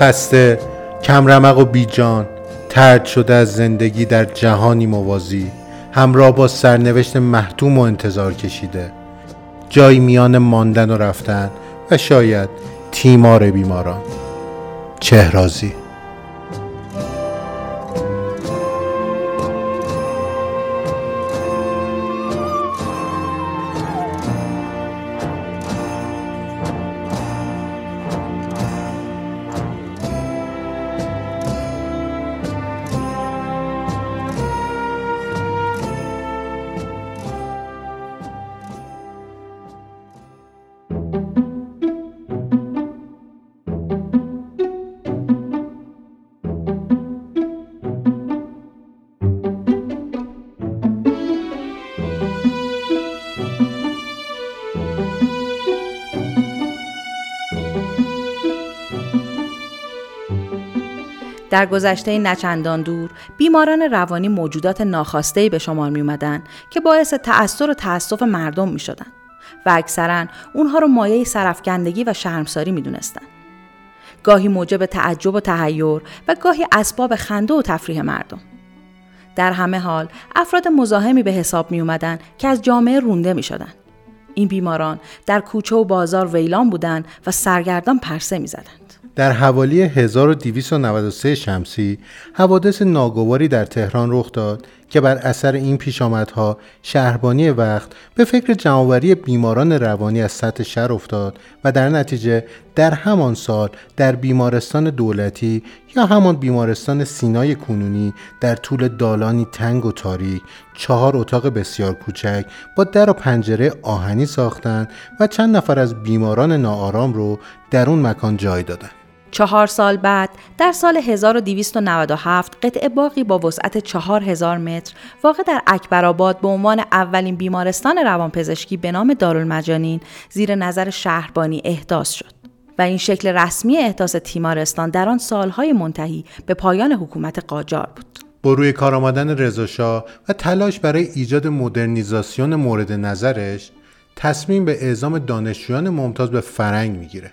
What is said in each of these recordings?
خسته، کمرمق و بیجان، ترد شده از زندگی در جهانی موازی، همراه با سرنوشت محتوم و انتظار کشیده، جایی میان ماندن و رفتن و شاید تیمار بیماران. چهرازی. در گذشته نچندان دور، بیماران روانی موجودات ناخواسته‌ای به شمار می‌آمدند که باعث تأثیر و تأسف مردم می‌شدند و اکثراً اونها رو مایه سرفکندگی و شرمساری می‌دونستند. گاهی موجب تعجب و تحیر و گاهی اسباب خنده و تفریح مردم. در همه حال، افراد مزاحمی به حساب می‌آمدند که از جامعه رونده می‌شدند. این بیماران در کوچه و بازار ویلان بودند و سرگردان پرسه می‌زدند. در حوالی 1293 شمسی حوادث ناگواری در تهران رخ داد که بر اثر این پیشامدها شهربانی وقت به فکر جمع‌آوری بیماران روانی از سطح شهر افتاد و در نتیجه در همان سال در بیمارستان دولتی یا همان بیمارستان سینای کنونی در طول دالانی تنگ و تاریک 4 اتاق بسیار کوچک با در و پنجره آهنی ساختند و چند نفر از بیماران ناآرام رو در اون مکان جای دادند. 4 سال بعد در سال 1297 قطعه باغی با وسعت 4000 متر واقع در اکبرآباد به عنوان اولین بیمارستان روانپزشکی به نام دارول مجانین زیر نظر شهربانی احداث شد و این شکل رسمی احداث تیمارستان در آن سالهای منتهی به پایان حکومت قاجار بود. با روی کار آمدن رضا شاه و تلاش برای ایجاد مدرنیزاسیون مورد نظرش، تصمیم به اعزام دانشجویان ممتاز به فرنگ میگیره.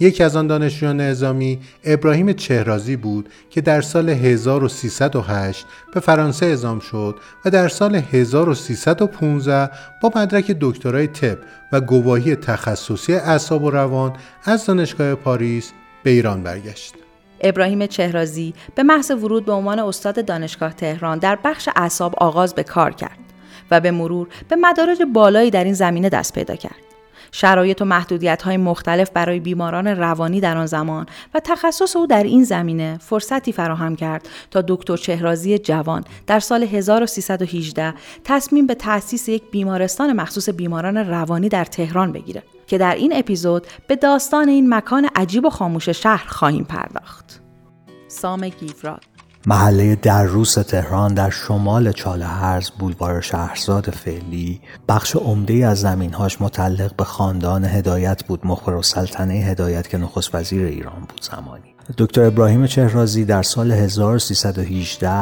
یکی از آن دانشجویان اعزامی ابراهیم چهرازی بود که در سال 1308 به فرانسه اعزام شد و در سال 1315 با مدرک دکترای طب و گواهی تخصصی اعصاب و روان از دانشگاه پاریس به ایران برگشت. ابراهیم چهرازی به محض ورود به عنوان استاد دانشگاه تهران در بخش اعصاب آغاز به کار کرد و به مرور به مدارج بالایی در این زمینه دست پیدا کرد. شرایط و محدودیت‌های مختلف برای بیماران روانی در آن زمان و تخصص او در این زمینه فرصتی فراهم کرد تا دکتر چهرازی جوان در سال 1318 تصمیم به تأسیس یک بیمارستان مخصوص بیماران روانی در تهران بگیرد که در این اپیزود به داستان این مکان عجیب و خاموش شهر خواهیم پرداخت. سام گیفراد. محله دروس تهران در شمال چالهرز، بولوار شهرزاد فعلی، بخش عمده‌ای از زمینهاش متعلق به خاندان هدایت بود، مخبرالسلطنه هدایت که نخست وزیر ایران بود زمانی. دکتر ابراهیم چهرازی در سال 1318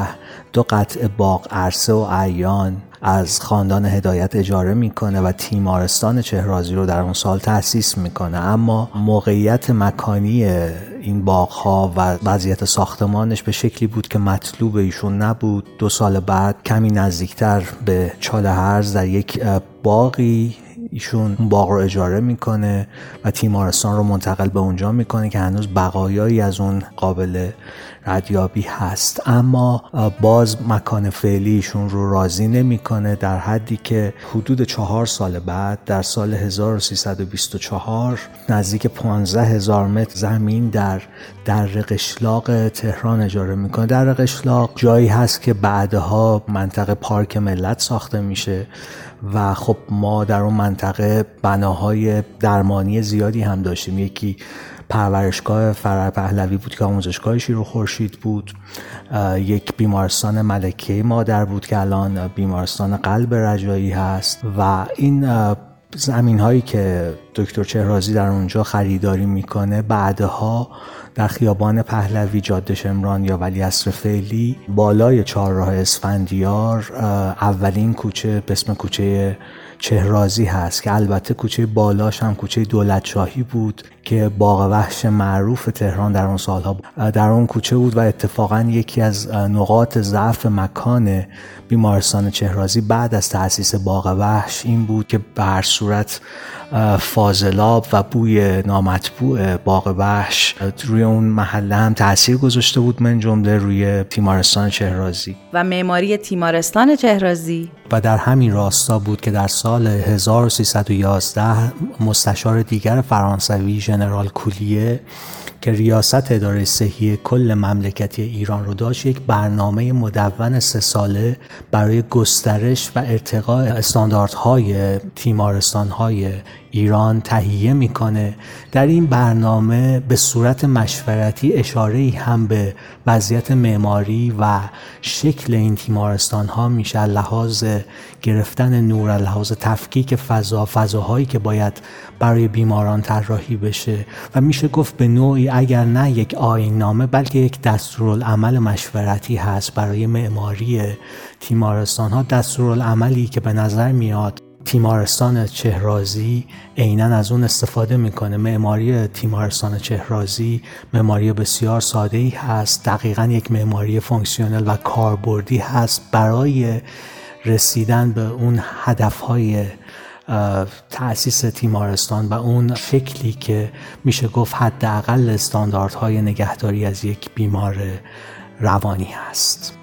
2 قطعه باغ، عرصه و عیان از خاندان هدایت اجاره میکنه و تیمارستان چهرازی رو در اون سال تأسیس میکنه، اما موقعیت مکانی این باغ‌ها و وضعیت ساختمانش به شکلی بود که مطلوب ایشون نبود. 2 سال بعد کمی نزدیکتر به چالهرز در یک باغی ایشون باغ رو اجاره میکنه و تیمارستان رو منتقل به اونجا میکنه که هنوز بقایایی از اون قابل ردیابی هست، اما باز مکان فعلی ایشون رو راضی نمیکنه، در حدی که حدود 4 سال بعد در سال 1324 نزدیک 15,000 متر زمین در دره قشلاق تهران اجاره میکنه. دره قشلاق جایی هست که بعدها منطقه پارک ملت ساخته میشه و خب ما در اون منطقه بناهای درمانی زیادی هم داشتیم. یکی پرورشگاه فرع پهلوی بود که آموزشگاه شیرو خورشید بود، یک بیمارستان ملکه مادر بود که الان بیمارستان قلب رجایی هست و این زمین‌هایی که دکتر چهرازی در اونجا خریداری میکنه بعدها در خیابان پهلوی، جاده شمران یا ولیعصر فعلی، بالای چهارراه اسفندیار اولین کوچه به اسم کوچه چهرازی هست که البته کوچه بالاش هم کوچه دولتشاهی بود که باغ وحش معروف تهران در اون سالها در اون کوچه بود و اتفاقا یکی از نقاط ضعف مکان بیمارستان چهرازی بعد از تأسیس باغ وحش این بود که به هر صورت فاضلاب و بوی نامطبوع باغ وحش روی اون محله هم تأثیر گذاشته بود، من جمله روی تیمارستان چهرازی و معماری تیمارستان چهرازی. و در همین راستا بود که در سال 1311 مستشار دیگر فرانسوی جنرال کولیه که ریاست اداره صحیه کل مملکتی ایران رو داشت یک برنامه مدون 3 ساله برای گسترش و ارتقاء استانداردهای تیمارستانهای ایران تهیه میکنه. در این برنامه به صورت مشورتی اشاره‌ای هم به وضعیت معماری و شکل این تیمارستان ها میشه، لحاظ گرفتن نور، لحاظ تفکیک فضاهایی که باید برای بیماران طراحی بشه و میشه گفت به نوعی اگر نه یک آیین نامه بلکه یک دستورالعمل مشورتی هست برای معماری تیمارستان ها، دستورالعملی که به نظر میاد تیمارستان چهرازی عیناً از اون استفاده میکنه. معماری تیمارستان چهرازی معماری بسیار ساده‌ای هست، دقیقاً یک معماری فانکشنال و کاربردی هست برای رسیدن به اون هدفهای تأسیس تیمارستان و اون شکلی که میشه گفت حداقل استانداردهای نگهداری از یک بیمار روانی هست.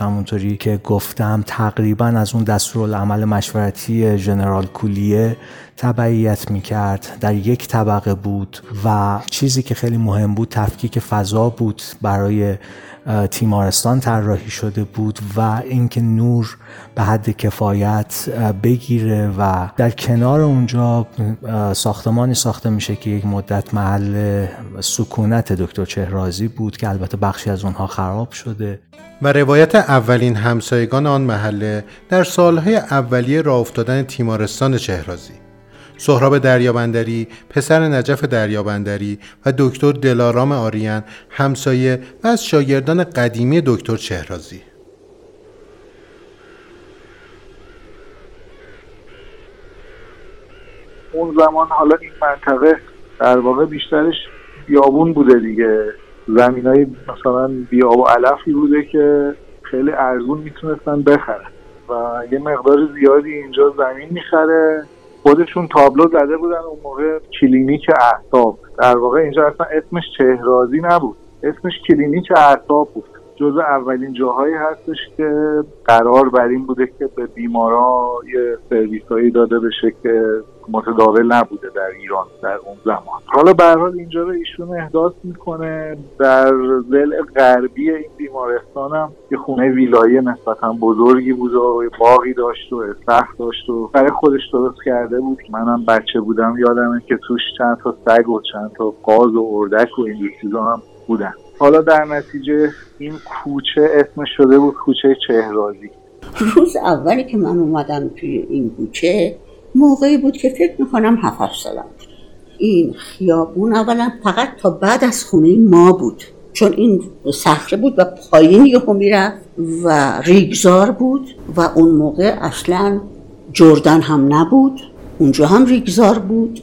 همونطوری که گفتم تقریبا از اون دستورالعمل مشورتی جنرال کولیه تبعیت میکرد، در یک طبقه بود و چیزی که خیلی مهم بود تفکیک فضا بود، برای تیمارستان طراحی شده بود و اینکه نور به حد کفایت بگیره و در کنار اونجا ساختمانی ساخته میشه که یک مدت محل سکونت دکتر چهرازی بود که البته بخشی از اونها خراب شده و روایت اولین همسایگان آن محله در سالهای اولیه راه افتادن تیمارستان چهرازی. سهراب دریابندری، پسر نجف دریابندری و دکتر دلارام آریان همسایه و از شاگردان قدیمی دکتر چهرازی. اون زمان حالا این منطقه در واقع بیشترش بیابون بوده دیگه، زمینای مثلا بیاب و علفی بوده که خیلی ارزون میتونستن بخرن و یه مقدار زیادی اینجا زمین میخره. خودشون تابلو زده بودن اون موقع کلینیک اعصاب، در واقع اینجا اصلا اسمش چهرازی نبود، اسمش کلینیک اعصاب بود. جزء اولین جاهایی هستش که قرار بر این بوده که به بیمارا یه سرویسایی داده بشه که متداول نبوده در ایران در اون زمان. حالا به هر حال اینجا رو ایشون احداث میکنه. در ضلع غربی این بیمارستان هم یه خونه ویلایی نسبتا بزرگی بود و باغی داشت و سقف داشت و برای خودش درست کرده بود. منم بچه بودم یادمه که توش چند تا سگ و چند تا قاز و اردک و این چیزا هم بودن. حالا در نتیجه این کوچه اسمش شده بود کوچه چهرازی. روز اولی که من اومدم توی این کوچه موقعی بود که فکر میکنم 7-8 سالم بود. این خیابون اولا فقط تا بعد از خونه ما بود، چون این صخره بود و پایین یهو میرفت و ریگزار بود و اون موقع اصلا جردن هم نبود، اونجا هم ریگزار بود،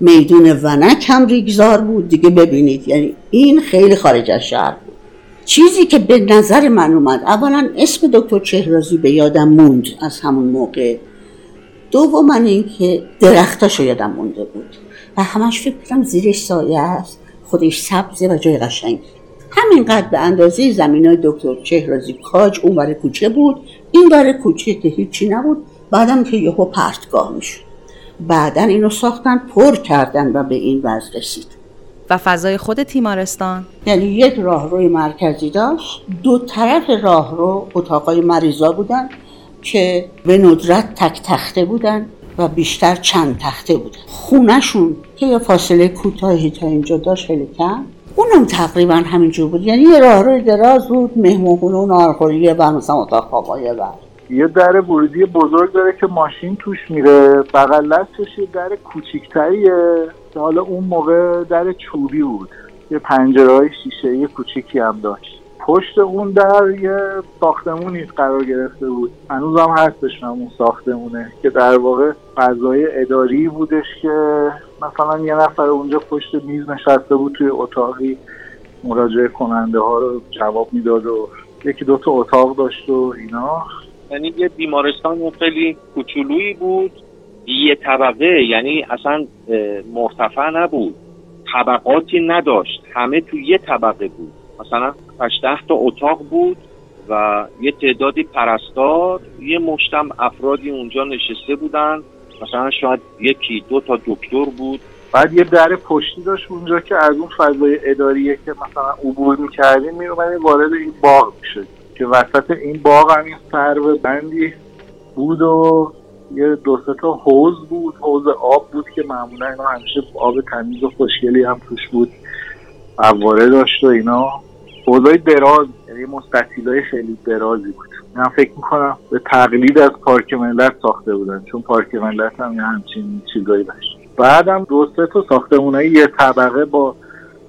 میدون ونک هم ریگزار بود دیگه. ببینید یعنی این خیلی خارج از شهر بود. چیزی که به نظر من اومد اولا اسم دکتر چهرازی به یادم موند از همون موقع، دوم این که درختاشو یادم مونده بود و همش فکر کردم زیرش سایه است، خودش سبزه و جای قشنگی. همینقدر به اندازه زمینای دکتر چهرازی کاج اون ور کوچه بود، این ور کوچه که هیچی نبود. بعدم که یهو پرتگاه میشد، بعدن اینو ساختن پر کردن و به این وضع رسید. و فضای خود تیمارستان یعنی یک راهروی مرکزی داشت، دو طرف راهرو اتاقای مریضا بودن که به ندرت تک تخته بودن و بیشتر چند تخته بودن. خونهشون که یه فاصله کوتاهی تا اینجا داشت خیلی کم، اونم تقریبا همینجور بود. یعنی یه راهروی دراز بود، مهمانخونه و ناهارخوریه و مثلا اتاق خوابایه و یه در ورودی بزرگ داره که ماشین توش میره، بغل دستش یه در کوچیکتریه که حالا اون موقع در چوبی بود، یه پنجره‌های شیشه‌ای کوچیکی هم داشت. پشت اون در یه ساختمونی قرار گرفته بود، هنوز هم هستش اون ساختمونه، که در واقع فضای اداری بودش که مثلا یه نفر اونجا پشت میز نشسته بود توی اتاقی مراجعه کننده ها رو جواب میداد و یکی دوتا اتاق داشت و اینا. یعنی یه بیمارستان خیلی کوچولویی بود، یه طبقه، یعنی اصلا مرتفع نبود، طبقاتی نداشت، همه توی یه طبقه بود، مثلا 8 تا اتاق بود و یه تعدادی پرستار، یه مجتمع افرادی اونجا نشسته بودن، مثلا شاید 1-2 تا دکتر بود. بعد یه در پشتی داشت اونجا که از اون فضای اداریه که مثلا عبور می‌کردیم می‌اومدیم وارد این باغ می‌شد، که وسط این باغ هم یه سرو بندی بود و یه 2-3 تا حوض بود، حوض آب بود که معمولا اینا همیشه آب تمیز و خوشگلی هم توش بود، فواره داشت و اینا. حوضای دراز، یعنی مستطیلای خیلی درازی بود، من فکر می‌کنم به تقلید از پارک ملت ساخته بودن، چون پارک ملت هم یه همچین چیزایی داشت. بعدم 2-3 تا ساختمونای یه طبقه با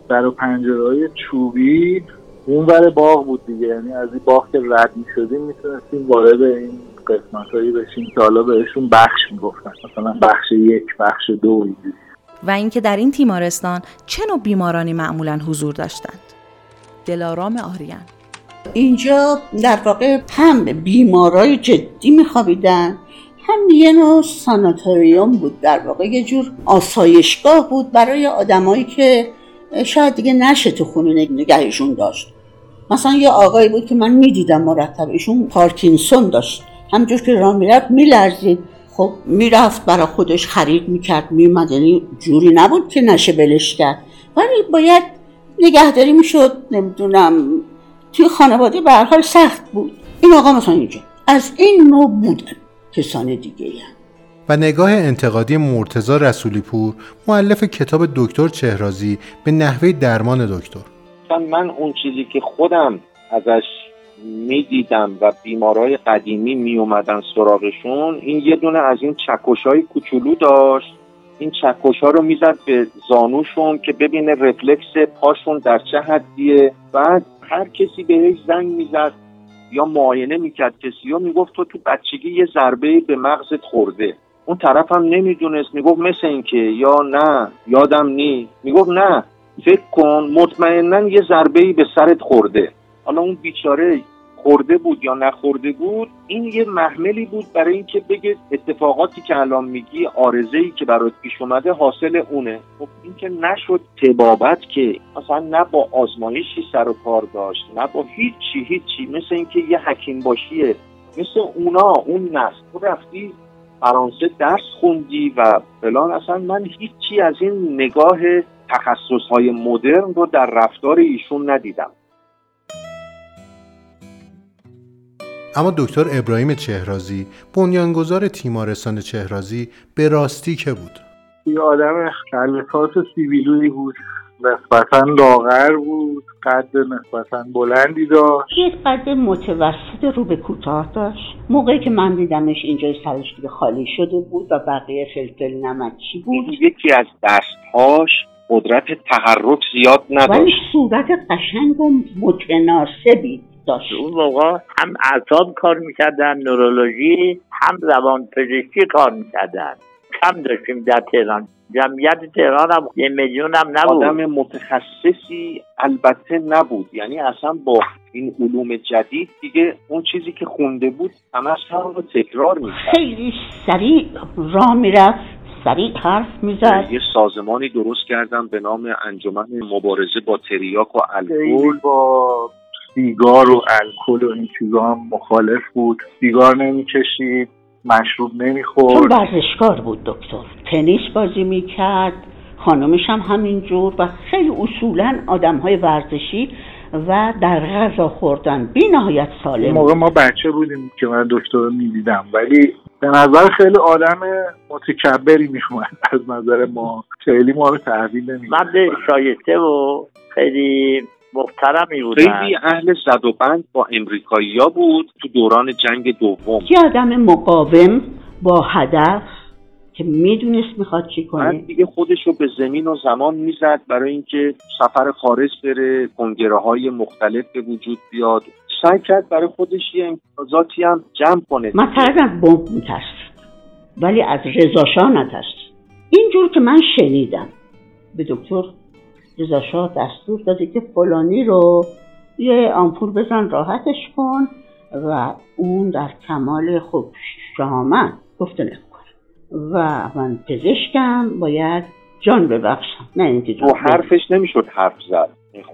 در و پنجره‌های چوبی اونور باغ بود دیگه، یعنی از این باغ که رد می‌شدیم می‌تونستیم وارد این قسمتایی بشیم که حالا بهشون بخش می‌گفتن، مثلا بخش 1، بخش 2 اینجوری. و اینکه در این تیمارستان چه نوع بیمارانی معمولاً حضور داشتند. دلارام آریان: اینجا در واقع هم بیمارای جدی می‌خوابیدن، هم یه نوع ساناتوریوم بود، در واقع یه جور آسایشگاه بود برای آدمایی که شاید دیگه نشه تو خونه نگهشون داشت. مثلا یه آقایی بود که من میدیدم مرتب، ایشون پارکینسون داشت، همجور که راه میرفت میلرزید، خب میرفت برای خودش خرید میکرد میومد، یعنی جوری نبود که نشه ولش کرد، ولی باید نگهداری میشد، نمیدونم توی خانواده به هر حال سخت بود. این آقا مثلا اینجا از این نوع بودن کسان دیگه هم. و نگاه انتقادی مرتضی رسولی پور، مؤلف کتاب دکتر چهرازی، به نحوه درمان دکتر. من اون چیزی که خودم ازش میدیدم و بیمارای قدیمی میومدن سراغشون، این یه دونه از این چکش‌های کوچولو داشت، این چکش‌ها رو میزد به زانوشون که ببینه رفلکس پاشون در چه حدیه، بعد هر کسی بهش زنگ میزد یا معاینه میکرد کسی یا میگفت تو بچگی یه ضربه به مغزت خورده. اون طرف هم نمیدونست، میگفت مثل این که یا نه یادم نی، میگفت نه فکر کن مطمئنن یه ضربه‌ای به سرت خورده. حالا اون بیچاره خورده بود یا نخورده بود، این یه محملی بود برای این که بگه اتفاقاتی که الان میگی، عارضه‌ای که برات پیش اومده حاصل اونه. خب این که نشد طبابت، که مثلا نه با آزمایشی سر و کار داشت، نه با هیچی، مثل این که یه حکیم باشیه، مثل اونا اون نسل. تو رفتی فرانسه درس خوندی و فلان، اصلا من هیچی از این نگاه تخصص‌های مدرن رو در رفتار ایشون ندیدم. اما دکتر ابراهیم چهرازی، بنیانگذار تیمارستان چهرازی، به راستی که بود. یه آدم کلبکاس سیبیلویی بود، نسبتاً لاغر بود، قد نسبتاً بلندی داشت، یه قد متوسط رو به کوتاه داشت. موقعی که من دیدمش اینجای سرش دیگه خالی شده بود و بقیه فلفل نمکی بود. یکی از دستهاش قدرت تحرک زیاد نداشت، ولی صورت قشنگ و متناسبی داشت. اون موقع هم اعصاب کار می‌کردن، نورولوژی، هم روان پزشکی کار می‌کردن. کم داشتیم در تهران، جمعیت تهران هم 1 میلیون هم نبود. آدم متخصصی البته نبود، یعنی اصلا با این علوم جدید دیگه اون چیزی که خونده بود همش رو تکرار می‌کرد. خیلی سریع راه می‌رفت، سریع حرف می‌زد. یه سازمانی درست کردن به نام انجمن مبارزه با تریاک و الکل، با سیگار و الکل و این چیزا هم مخالف بود، سیگار نمی‌کشید، مشروب نمی‌خورد. چون ورزشکار بود دکتر، تنیس بازی می‌کرد، خانمش هم همینجور، و خیلی اصولاً آدم‌های ورزشی و در غذا خوردن بی نهایت سالم. این موقع ما بچه بودیم که من دکتر رو می‌دیدم، ولی به نظر خیلی آدم متکبری می‌خوند از نظر ما، خیلی ما رو تحویل نمی‌دیم. مرد شایسته و خیلی محترمی بودن، خیلی اهل زد و بند با امریکایی‌ها بود تو دوران جنگ دوم. یه آدم مقاوم با هدف که میدونست میخواد چی کنه. بعد دیگه خودشو به زمین و زمان میزد برای اینکه سفر خارج بره، کنگره های مختلف به وجود بیاد، سعی کرد برای خودش یه امتیازاتی هم جمع کنه. من طرف از بمب میترسید ولی از رضا شاه نترسید. اینجور که من شنیدم به دکتر رضا شاه دستور داده که فلانی رو یه آمپول بزن راحتش کن و اون در کمال خوب شهامت گفته نکنه و من پزشکم باید جان ببخشم، نه اینکه جان ببخشم. حرفش نمیشد حرف زد،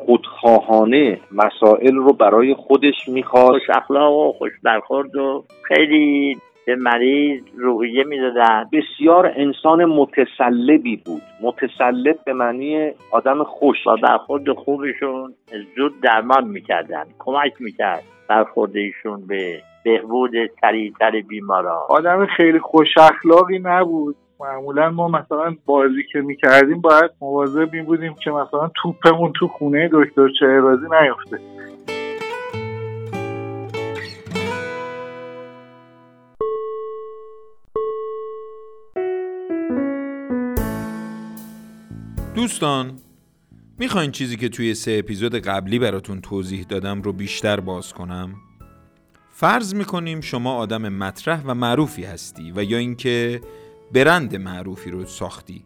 خودخواهانه مسائل رو برای خودش میخواست، خوش اخلاق و خوش برخورد و خیلی به مریض روحیه میدادن. بسیار انسان متسلبی بود، متسلب به معنی آدم خوش. با برخورد خوبشون زود درمان میکردن، کمک میکرد برخورد ایشون به بهبود سریعتر بیماران. آدم خیلی خوش اخلاقی نبود. معمولا ما مثلا بازی که میکردیم باید مواظب این بودیم که مثلا توپمون تو خونه دکتر چهرازی نیفته. دوستان، میخواین چیزی که توی 3 اپیزود قبلی براتون توضیح دادم رو بیشتر باز کنم؟ فرض میکنیم شما آدم مطرح و معروفی هستی و یا اینکه برند معروفی رو ساختی.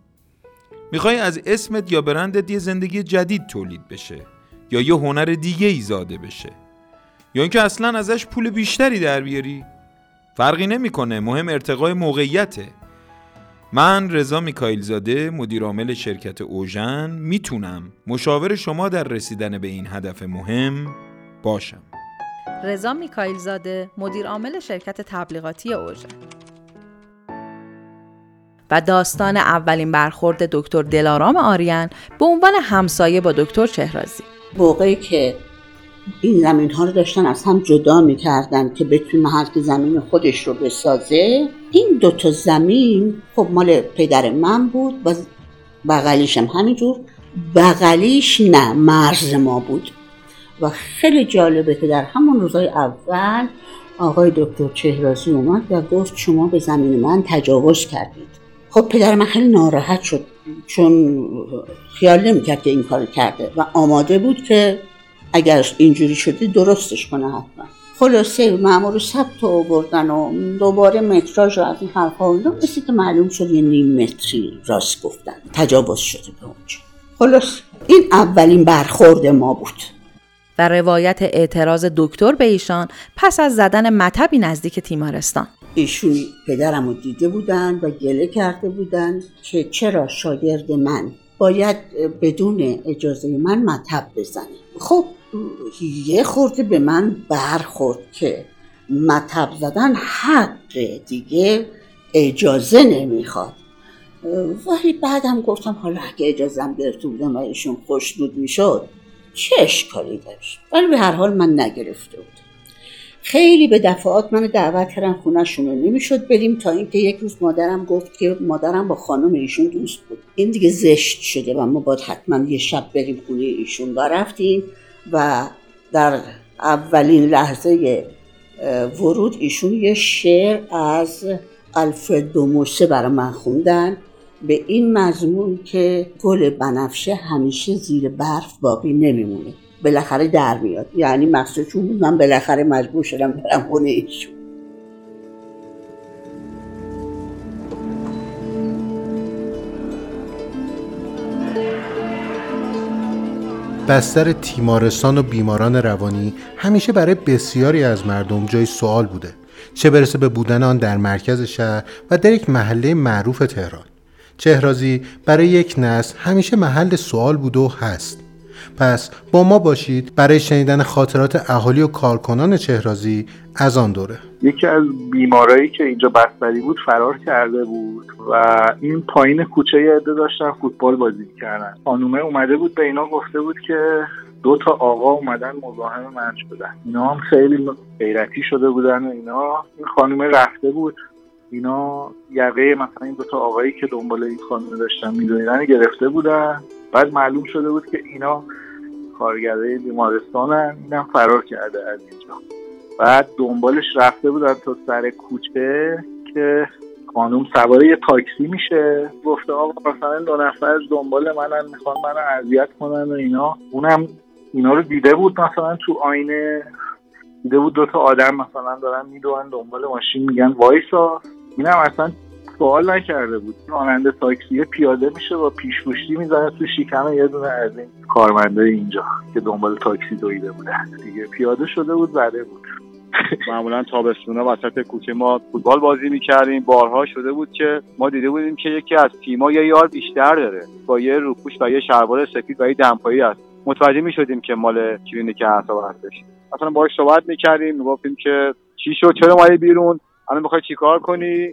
میخوای از اسمت یا برندت یه زندگی جدید تولید بشه یا یه هنر دیگه ایجاد بشه یا اینکه اصلاً ازش پول بیشتری در بیاری. فرقی نمیکنه، مهم ارتقای موقعیته. من رضا میکایلزاده، مدیر عامل شرکت اوژن، میتونم مشاور شما در رسیدن به این هدف مهم باشم. رضا میکایلزاده، مدیر عامل شرکت تبلیغاتی اوژن. و داستان اولین برخورد دکتر دلارام آریان به عنوان همسایه با دکتر چهرازی. موقعی که این زمین ها رو داشتن از هم جدا می کردن که بتونه هر کی زمین خودش رو بسازه. این 2 تا زمین خب مال پدر من بود و بغلیش هم همینجور، بغلیش نه، مرز ما بود. و خیلی جالبه که در همون روزای اول آقای دکتر چهرازی اومد و گفت شما به زمین من تجاوز کردید. خب پدر من خیلی ناراحت شد چون خیال نمی کرد که این کار کرده و آماده بود که اگر اینجوری شده درستش کنه حتما. خلاصه مامور ثبت رو بردن و دوباره متراژ رو از این حرفا و کسی که معلوم شد یه نیم متری راست گفتن، تجاوز شده به اونجا. خلاص این اولین برخورد ما بود. و روایت اعتراض دکتر به ایشان پس از زدن مطبی نزدیک تیمارستان. ایشون پدرم رو دیده بودن و گله کرده بودن که چرا شاگرد من باید بدون اجازه من مطب بزنه. خب یه خورده به من برخورد که مطب زدن حق دیگه اجازه نمیخواد، ولی بعدم گفتم حالا اگه اجازم گرفته بودم و ایشون خوشنود میشد چه اشکالی داشت، ولی به هر حال من نگرفته بودم. خیلی به دفعات من دعوت کردن خونه شونه نمیشد بریم تا اینکه یک روز مادرم گفت که مادرم با خانم ایشون دوست بود، این دیگه زشت شده و ما باید حتما یه شب بریم خونه ایشون. و رفتیم و در اولین لحظه ورود ایشون یه شعر از آلفردو موسه برای من خوندن به این مضمون که گل بنفشه همیشه زیر برف باقی نمیمونه، بالاخره در میاد. یعنی مقصودشون بود من بالاخره مجبور شدم برم خونه ایشون. بستر تیمارستان و بیماران روانی همیشه برای بسیاری از مردم جای سوال بوده، چه برسه به بودن آن در مرکز شهر و در یک محله معروف تهران. چهرازی برای یک نسل همیشه محل سوال بود و هست. پس با ما باشید برای شنیدن خاطرات اهالی و کارکنان چهرازی از آن دوره. یکی از بیمارایی که اینجا بستری بود فرار کرده بود و این پایین کوچه یه عده داشتن فوتبال بازی می‌کردن. خانومه اومده بود به اینا گفته بود که 2 تا آقا اومدن مزاحم من شدن. اینا هم خیلی غیرتی شده بودن و اینا. این خانومه رفته بود، اینا یقه مثلا این 2 تا آقایی که دنبال این خانومه داشتن می‌دویدن گرفته بودن. بعد معلوم شده بود که اینا کارگرای بیمارستانن، اینم فرار کرده از اینجا. بعد دنبالش رفته بودن تا سر کوچه که خانم سواره یه تاکسی میشه، گفته آقا مثلا دو نفر دنبال منن، میخوان منو اذیت کنن و اینا. اونم اینا رو دیده بود، مثلا تو آینه دیده بود دوتا آدم مثلا دارن میدوئن دنبال ماشین، میگن وایسا. اینم اصلا سوال نکرده بود، راننده تاکسی پیاده میشه و پیش‌پشتی میزنه تو شکم یه دونه از این کارمندای اینجا که دنبال تاکسی دویده بودن دیگه، پیاده شده بود زده بود. معمولا تابستونا وسط کوچه ما فوتبال بازی میکردیم، بارها شده بود که ما دیده بودیم که یکی از تیم‌ها یه یار بیشتر داره با یه روپوش و یه شلوار سفید و یه دمپایی است، متوجه میشدیم که مال کلینیک که حساب هستش. مثلا باهاش صحبت میکردیم، میگفتیم که چی شد، چرا اومدی بیرون، الان میخوای چیکار کنی.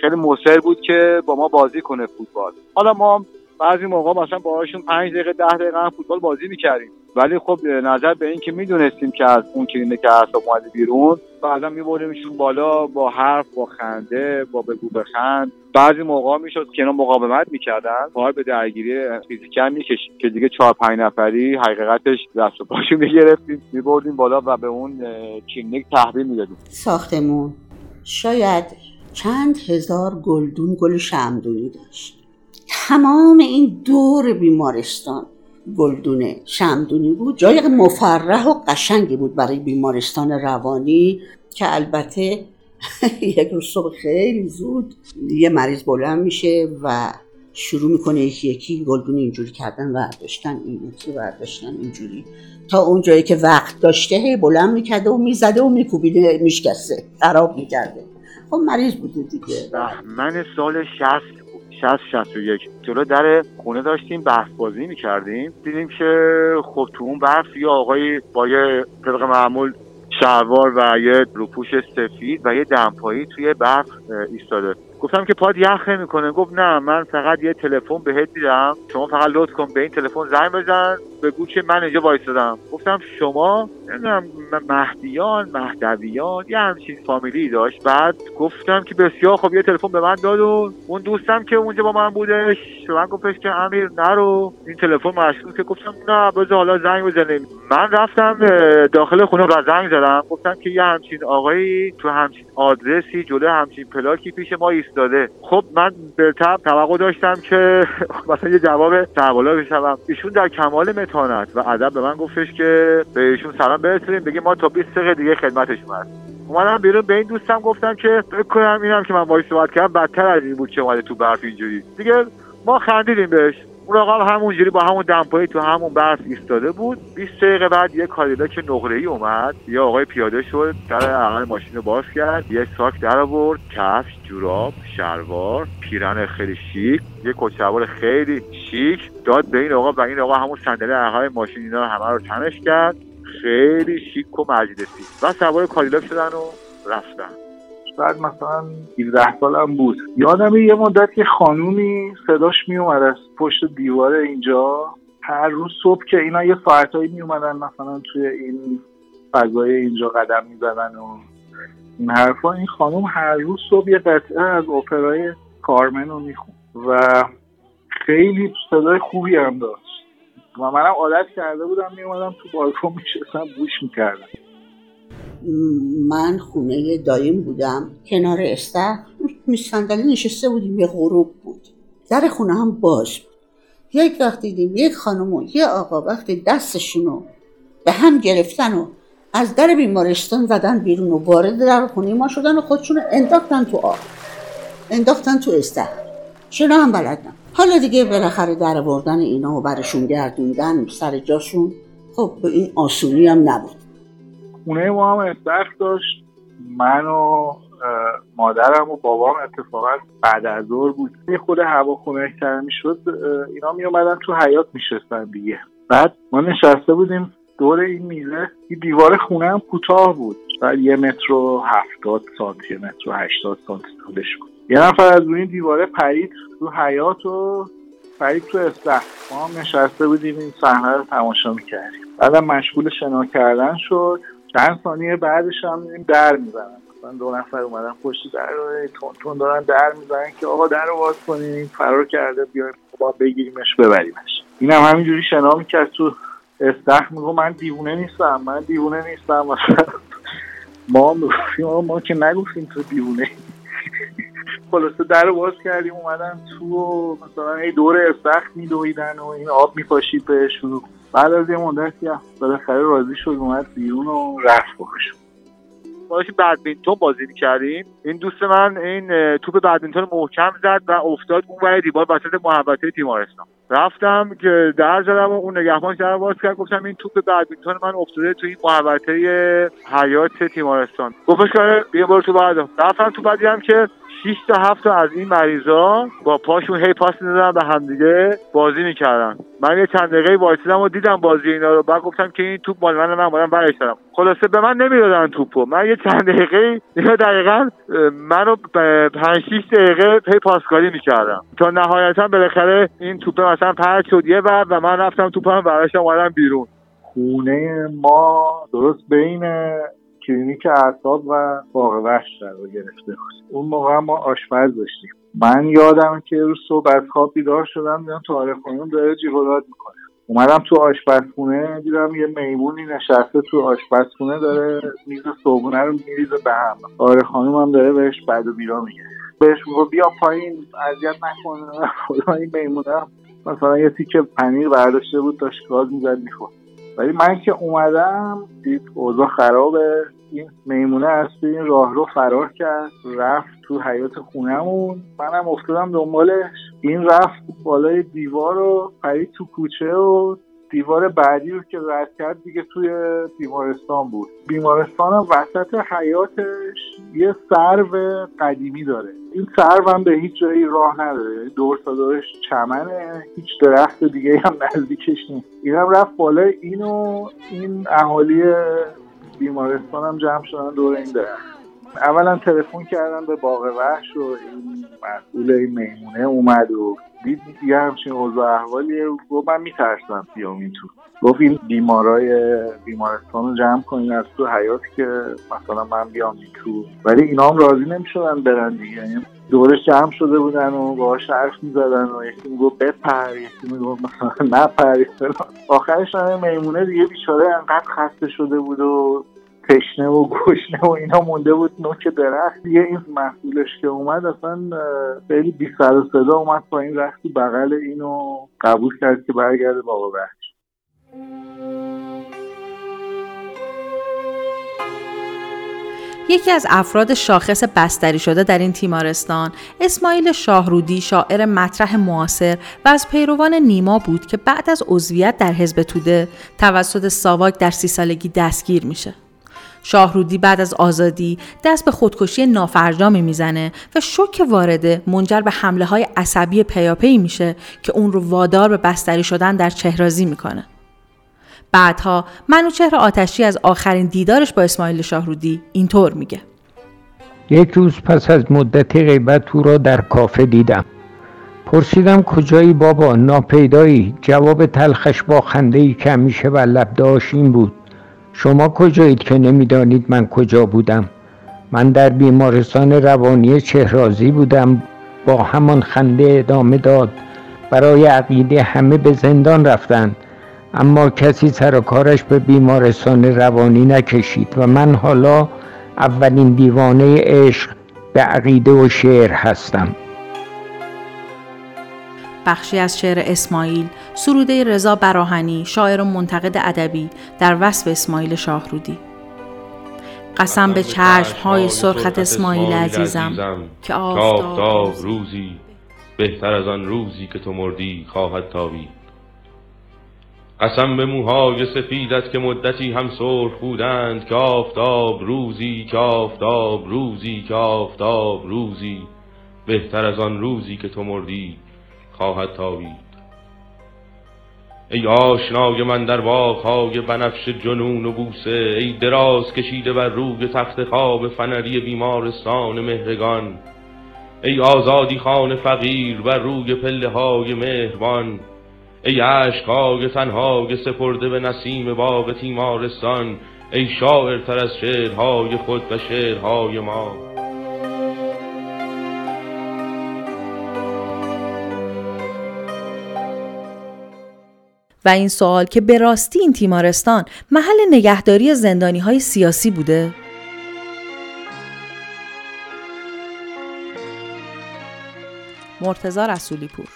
خیلی مصر بود که با ما بازی کنه فوتبال. حالا ما بعضی موقع مثلا باهاشون 5 دقیقه 10 دقیقه فوتبال بازی میکردیم، ولی خب نظر به این که میدونستیم که از اون کلینه که اعصاب اومده بیرون، بعدا میبردیمشون بالا با حرف، با خنده، با بگو بخند. بعضی موقع میشد که اینا مقاومت میکردن، کار به درگیری فیزیکی میکشید که دیگه 4-5 نفری حقیقتش دست و پاشو میگرفتیم، میبردیم بالا و به اون کلینیک تحویل میدادیم. ساختمون شاید چند هزار گلدون گل شمعدونی داشت. تمام این دور بیمارستان گلدونه شمعدونی بود. جای مفرح و قشنگی بود برای بیمارستان روانی که البته یک روز صبح خیلی زود یه مریض بلند میشه و شروع میکنه یکی یکی گلدون اینجوری کردن، برداشتن این یکی، برداشتن اینجوری، تا اون جایی که وقت داشته بلند میکرده و میزده و میکوبیده، میشکسته، خراب میکرده. خب مریض بوده دیگه. من سال 61 جلو در خونه داشتیم بحث بازی می‌کردیم، دیدیم که خب تو اون بحث یه آقای با یه طبق معمول شلوار و یه روپوش سفید و یه دمپایی توی بحث ایستاده. گفتم که پاد یخه میکنه. گفت نه، من فقط یه تلفن بهت دیدم، شما فقط لطف کن به این تلفن زنگ بزن بگو که من اینجا وایسادم. گفتم شما مهدیان مهدویان یه همچین فامیلی داشت. بعد گفتم که بسیار خب، یه تلفن به من داد و اون دوستم که اونجا با من بودش به من گفتش که امیر نرو، این تلفن مشکوکه که. گفتم نه بذار حالا زنگ بزنیم. من رفتم داخل خونه را زنگ زدم، گفتم که یه همچین آقایی تو همچین آدرسی جلوی همچین پلاکی پیش ما داده. خب من به طب توقع داشتم که مثلا یه جواب سوالا بشم. ایشون در کمال متانت و ادب به من گفتش که به ایشون سلام برسونیم، بگیم ما تا 20 دقیقه دیگه خدمتشون هستیم. اومدم بیرون، به این دوستم گفتم که فکر کنم اینم که من باهاش صحبت کردم بدتر از این بود که اومده تو برف اینجوری. دیگه ما خندیدیم بهش. اون آقا همونجوری با همون دمپایی تو همون برف ایستاده بود. 20 دقیقه بعد یه کادیلاک نقره‌ای اومد، یه آقای پیاده شد، در عقل ماشین رو باز کرد، یه ساک در آورد، کفش، جوراب، شلوار، پیرن خیلی شیک، یه کچلوار خیلی شیک داد به این آقا و این آقا همون صندلی عقب ماشین اینا همه رو تنش کرد، خیلی شیک و مجلسی، و سوار کادیلاک شدن و رفتن. بعد مثلا 18 سالم بود. یادم یه مدت که خانومی صداش می اومد از پشت دیوار اینجا، هر روز صبح که اینا یه ساعتایی می اومدن مثلا توی این فضای اینجا قدم می زدن و این حرفا، این خانوم هر روز صبح یه قطعه از اپرای کارمن رو می خوند و خیلی صدای خوبی هم داشت و منم عادت کرده بودم، می اومدم تو بالکن می شستم گوش می کردم. من خونه دایم بودم، کنار استخر می صندلی نشسته بودیم، یه غروب بود، در خونه هم باز بود. یک وقت دیدیم یک خانم و یه آقا وقتی دستشونو به هم گرفتن و از در بیمارستان زدن بیرون و وارد در خونه ما شدن و خودشونو انداختن تو آب، انداختن تو استخر. شنا هم بلدن. حالا دیگه بالاخره در آوردن اینا و برشون گردوندن سر جاشون خب به این آسونی هم نبود. خونه ما هم استخر داشت. من و مادرم و بابام اتفاقا بعد از ظهر بود، خود هوا خونه تر میشد، اینا می اومدن تو حیاط میشستن دیگه. بعد ما نشسته بودیم دور این میزه، این دیوار خونه هم کوتاه بود، بعد 1.70 متر، 1.80 متر طولش بود. یه نفر از اون دیواره پرید تو حیاط و پرید تو استخر. ما هم نشسته بودیم این صحنه رو تماشا میکردیم. بعدم مشغول شنا کردن شد. چند ثانیه بعدش هم دیدیم در میزنن، مثلا دو نفر اومدن پشت در رو تون دارن در میزنن که آقا در رو باز کنین، فرار کرده، بیایم با بگیریمش ببریمش. اینم همینجوری شنا میکرد تو استخر، میگه من دیوونه نیستم، من دیوونه نیستم. ما میگفتیم ما که نگفتیم تو دیوونه خلاصه در رو باز کردیم اومدن تو و مثلا این دور استخت میدویدن و این آب میپاشید بهشون. بعد از یه مدتی بالاخره راضی شد اومد بیرون و رفت باهاشون. باهاش بدمینتون بازی می‌کردیم. این دوست من این توپ بدمینتون محکم زد و افتاد اون ور دیوار وسط محوطه تیمارستان. رفتم که در زدم و اون نگهبان در باز کرد، گفتم این توپ بدمینتون من افتاده توی محوطه حیاط تیمارستان. گفتش که بیا برو تو بعدا. رفتم تو بعدیم که 6 تا 7 تا از این مریضا با پاشون هی پاس می‌دادن به همدیگه بازی می‌کردن. من یه چند دقیقه وایسیدم و دیدم بازی اینا رو، بعد گفتم که این توپ مال منه، من اومدم برش دارم. خلاصه به من نمیدادن توپو. من یه چند دقیقه دقیقاً منو 5-6 دقیقه هی پاسکاری می‌کردم تا نهایتاً بالاخره این توپ مثلا پرت شد یه ور و من رفتم توپم براش اومدم بیرون. خونه ما درست بین کلینیک اعصاب و باغ وحش رو گرفته بود. اون موقع ما آشپز داشتیم. من یادم که روز صبح از خواب بیدار شدم دیدم طارق خانم داره جیغ‌وداد میکنه. اومدم تو آشپزخونه دیدم یه میمونی نشسته تو آشپزخونه داره میز صبحونه رو میریزه به هم. طارق خانم هم داره بهش بد و بیرا میگه. بهش میگه بیا پایین اذیت نکنه. خدا این میمونه مثلا یه تیکه پنیر برداشته بود داشت گاز میزد میخورد. ولی من که اومدم دید اوضاع خرابه، این میمونه از این راه رو فرار کرد رفت تو حیاط خونمون، منم افتادم دنبالش، این رفت بالای دیوار و پرید تو کوچه و دیوار بعدی رو که رد کرد دیگه توی بیمارستان بود. بیمارستانم وسط حیاتش یه سرو قدیمی داره، این سرو هم به هیچ جایی راه نداره، دور تا دورش چمنه، هیچ درخت دیگه هم نزدیکش نیست. اینم رفت بالای اینو این اهالی بیمارستانم جمع شدن دور این درخت. اولا تلفن کردن به باغ وحش و این مسئول این میمونه اومد و دید دیگه همچین اوضاع احوالیه و من میترسم بیام این تو. گفت این بیمارای بیمارستان رو جمع کنین از تو حیات که مثلا من بیام این تو، ولی اینا هم راضی نمیشدن برن دیگه. دورش جمع شده بودن و باهاش حرف میزدن و یکی میگفت بپر، یکی میگفت نپر. آخرش هم میمونه دیگه بیچاره انقدر خسته شده بود و تشنه و گشنه و اینا مونده بود نوک درخت دیگه. این مسئولش که اومد اصلا خیلی بی سر و صدا اومد تا این رختی بغل اینو قبول کرد که برگرده بابا بهش. یکی از افراد شاخص بستری شده در این تیمارستان، اسماعیل شاهرودی، شاعر مطرح معاصر و از پیروان نیما بود که بعد از عضویت در حزب توده توسط ساواک در 30 سالگی دستگیر میشه. شاهرودی بعد از آزادی دست به خودکشی نافرجامی میزنه و شوک وارده منجر به حمله‌های عصبی پیاپی میشه که اون رو وادار به بستری شدن در چهرازی میکنه. بعدها منوچهر آتشی از آخرین دیدارش با اسماعیل شاهرودی اینطور میگه: یک روز پس از مدت غیبت او را در کافه دیدم. پرسیدم کجایی بابا؟ ناپیدایی. جواب تلخش با خنده‌ای که همیشه بر لب داشت این بود: شما کجایید که نمیدانید من کجا بودم؟ من در بیمارستان روانی چهرازی بودم. با همان خنده ادامه داد: برای عقیده همه به زندان رفتند، اما کسی سر و کارش به بیمارستان روانی نکشید و من حالا اولین دیوانه عشق به عقیده و شعر هستم. بخشی از شعر اسماعیل، سروده رضا براهنی، شاعر و منتقد ادبی، در وصف اسماعیل شاهرودی: قسم به چشم‌های سرخت اسماعیل عزیزم که آفتاب روزی بهتر از آن روزی که تو مردی خواهد تابید. قسم به موهای سفیدت که مدتی هم سرخ بودند که آفتاب روزی که آفتاب روزی که آفتاب روزی بهتر از آن روزی که تو مردی خواهد تابید. ای آشنای من در باغ‌های بنفش جنون و بوسه، ای دراز کشیده بر روی تخت خواب فنری بیمارستان مهرگان، ای آزادی خان فقیر بر روی پله‌های مهربان، ای عشق‌های تنهای سپرده به نسیم باغ تیمارستان، ای شاعرتر از شعرهای خود و شعرهای ما. و این سوال که به راستی این تیمارستان محل نگهداری زندانی‌های سیاسی بوده؟ مرتضی رسولی پور.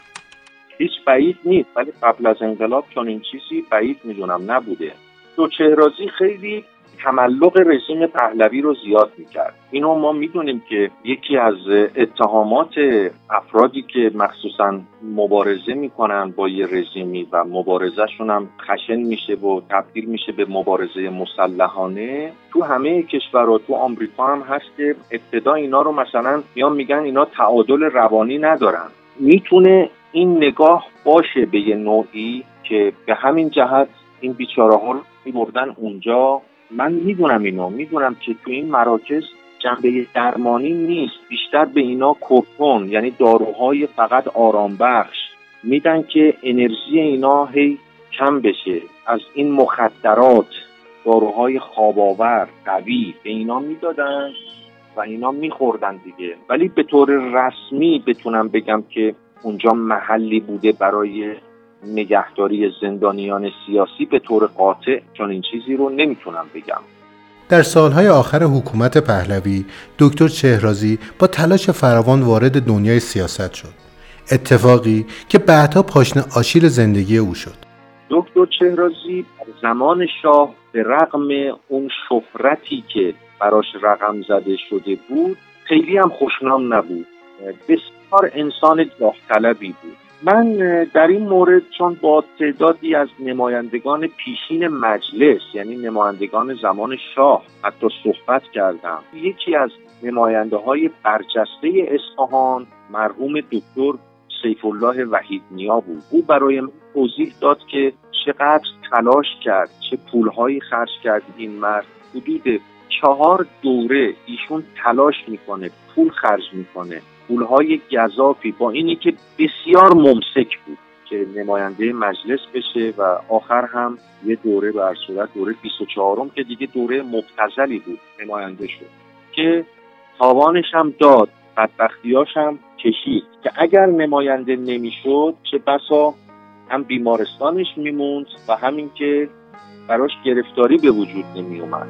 هیچ بعید نیست، ولی قبل از انقلاب چون این چیزی بعید میدونم نبوده. دو چهرازی خیلی تملق رژیم پهلوی رو زیاد میکرد. اینو ما میدونیم که یکی از اتهامات افرادی که مخصوصا مبارزه میکنن با یه رژیمی و مبارزهشون هم خشن میشه و تبدیل میشه به مبارزه مسلحانه، تو همه کشورها، تو آمریکا هم هست که ابتدا اینا رو مثلا میان میگن اینا تعادل روانی ندارن. میتونه این نگاه باشه به یه نوعی که به همین جهت این بیچاره ها رو میبردن اونجا. من میدونم اینو، میدونم که تو این مراکز جنبه درمانی نیست، بیشتر به اینا کوپن، یعنی داروهای فقط آرام بخش میدن که انرژی اینا هی کم بشه. از این مخدرات، داروهای خواباور قوی به اینا میدادن و اینا میخوردن دیگه. ولی به طور رسمی بتونم بگم که اونجا محلی بوده برای نگهداری زندانیان سیاسی به طور قاطع، چون این چیزی رو نمیتونم بگم. در سالهای آخر حکومت پهلوی، دکتر چهرازی با تلاش فراوان وارد دنیای سیاست شد. اتفاقی که بعدها پاشنه آشیل زندگی او شد. دکتر چهرازی زمان شاه به رغم اون شهرتی که براش رقم زده شده بود، خیلی هم خوشنام نبود. بسیار انسان جاه‌طلبی بود. من در این مورد چون با تعدادی از نمایندگان پیشین مجلس، یعنی نمایندگان زمان شاه، حتی صحبت کردم. یکی از نماینده های برجسته اصفهان مرحوم دکتر سیف الله وحیدنیا بود. او برای من توضیح داد که چقدر تلاش کرد، چه پولهایی خرج کرد این مرد. حدود 4 دوره ایشون تلاش میکنه، پول خرج میکنه، پولهای گزافی، با اینی که بسیار ممسک بود که نماینده مجلس بشه و آخر هم یه دوره به صورت دوره 24م که دیگه دوره مبتذلی بود نماینده شد که تاوانش هم داد، بدبختیاش هم کشید که اگر نماینده نمیشد چه بسا هم بیمارستانش میموند و همین که براش گرفتاری به وجود نمی اومد.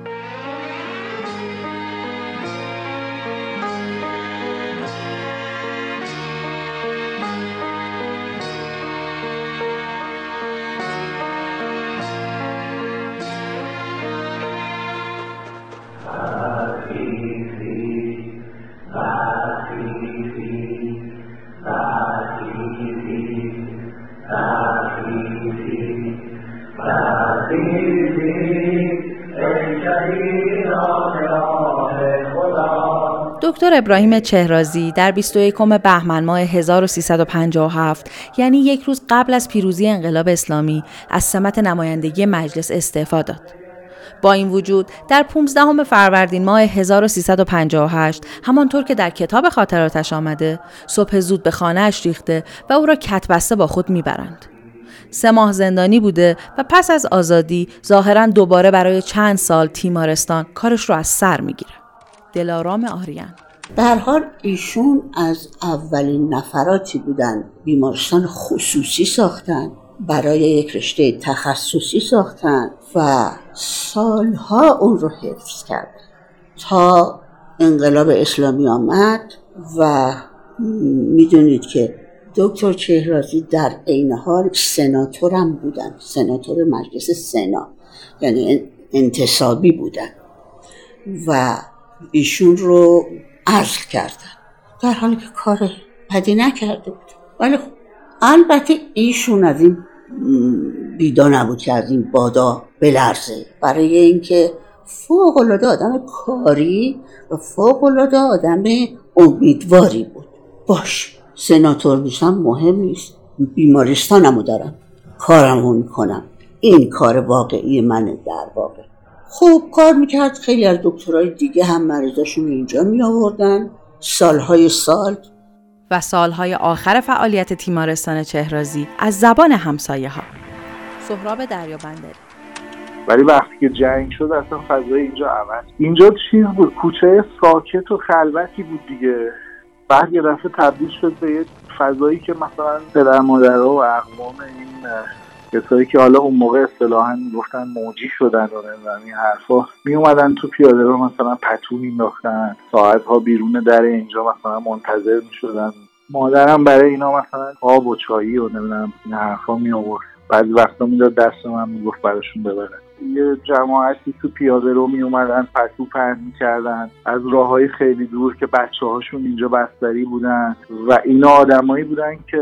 دکتر ابراهیم چهرازی در 21 بهمن ماه 1357، یعنی یک روز قبل از پیروزی انقلاب اسلامی، از سمت نمایندگی مجلس استعفا داد. با این وجود در 15 فروردین ماه 1358، همانطور که در کتاب خاطراتش آمده، صبح زود به خانه اش ریخته و او را کتبسته با خود میبرند. 3 ماه زندانی بوده و پس از آزادی ظاهراً دوباره برای چند سال تیمارستان کارش رو از سر میگیره. دلارام آریان. به هر حال ایشون از اولین نفراتی بودن. بیمارستان خصوصی ساختن، برای یک رشته تخصصی ساختن و سالها اون رو حفظ کرد تا انقلاب اسلامی آمد. و میدونید که دکتر چهرازی در عین حال سناتور هم بودن، سناتور مجلس سنا، یعنی انتصابی بودن و ایشون رو عزل کردن در حالی که کار بدی نکرده بود. ولی البته ایشون از این بیدا نبود که از این بادا بلرزه، برای اینکه فوق‌العاده آدم کاری و فوق‌العاده آدم امیدواری بود. باش سناتور میشم مهم نیست، بیمارستانمو دارم، کارمو میکنم، این کار واقعی منه در واقع. خوب کار میکرد. خیلی از دکترهای دیگه هم مریضاشون اینجا می آوردن سالهای سال. و سالهای آخر فعالیت تیمارستان چهرازی از زبان همسایه ها. سهراب دریابندری. ولی وقتی که جنگ شد اصلا فضای اینجا عوض. اینجا چیز بود، کوچه ساکت و خلوتی بود دیگه. بعد یه دفعه تبدیل شد به یه فضایی که مثلا پدر مادرها و اقوام این کسایی که حالا اون موقع اصطلاحاً گفتن موجی شدن و این حرفا می اومدن تو پیاده رو مثلا پتو مینداختن، ساعت‌ها بیرون در اینجا مثلا منتظر میشدن مادرم برای اینا مثلا آب و چایی و نمیدونم این حرفا می آورد. بعضی وقتا میداد دست من میگفت براشون ببرن. یه جماعتی تو پیاده رو می اومدن، پتو پهن می‌کردن از راه‌های خیلی دور که بچه‌هاشون اینجا بستری بودن و اینا آدمایی بودن که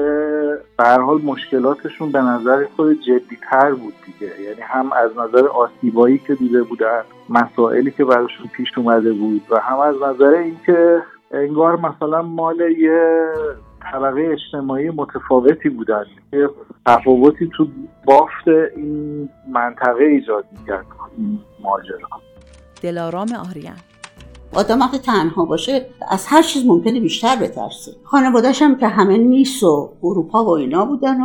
به هر حال مشکلاتشون به نظر خود جدی‌تر بود دیگه، یعنی هم از نظر آسیبایی که دیده بودن، مسائلی که براشون پیش اومده بود و هم از نظر اینکه انگار مثلا مال یه طبقه اجتماعی متفاوتی بودن، یه تفاوتی تو بافت این منطقه ایجاد میکرد این ماجرا. دلارام آریان: آدم وقتی تنها باشه از هر چیز ممکنه بیشتر بترسه. خانواده‌اش هم که همه نیس و اروپا و اینا بودن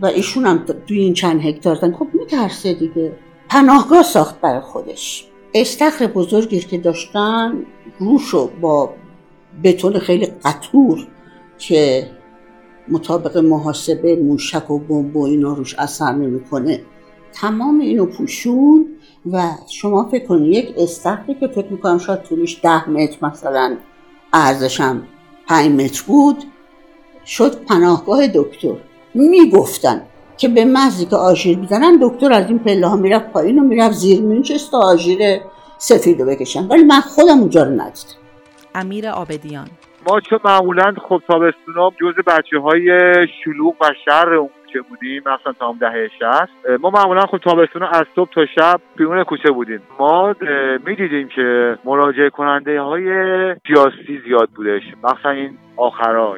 و ایشون هم توی این چند هکتار دن، خب میترسه دیگه. پناهگاه ساخت برای خودش. استخر بزرگی که داشتن روشو با بتون خیلی قطور که مطابق محاسبه موشک و بمب و اینا روش اثر نمیکنه، تمام اینو پوشون و شما فکر کنید یک استخری که فکر میکنم شاید طولش 10 متر مثلا ارزشم 5 متر بود، شد پناهگاه دکتر. میگفتن که به محضی که آژیر میزنن دکتر از این پله ها میرفت پایین و میرفت زیر مینشست تا آژیر سفید رو بکشن، ولی من خودم اونجا رو ندیدم. امیر عابدیان: ما چون معمولاً خب تابستونا جزء بچه‌های شلوغ و شر اون کوچه بودیم، مثلا تا دهه 60 ما معمولاً خب تابستونا از صبح تا شب بیرون کوچه بودیم. ما می‌دیدیم که مراجعه کننده‌های سیاسی زیاد بودش، مثلا این آخرا.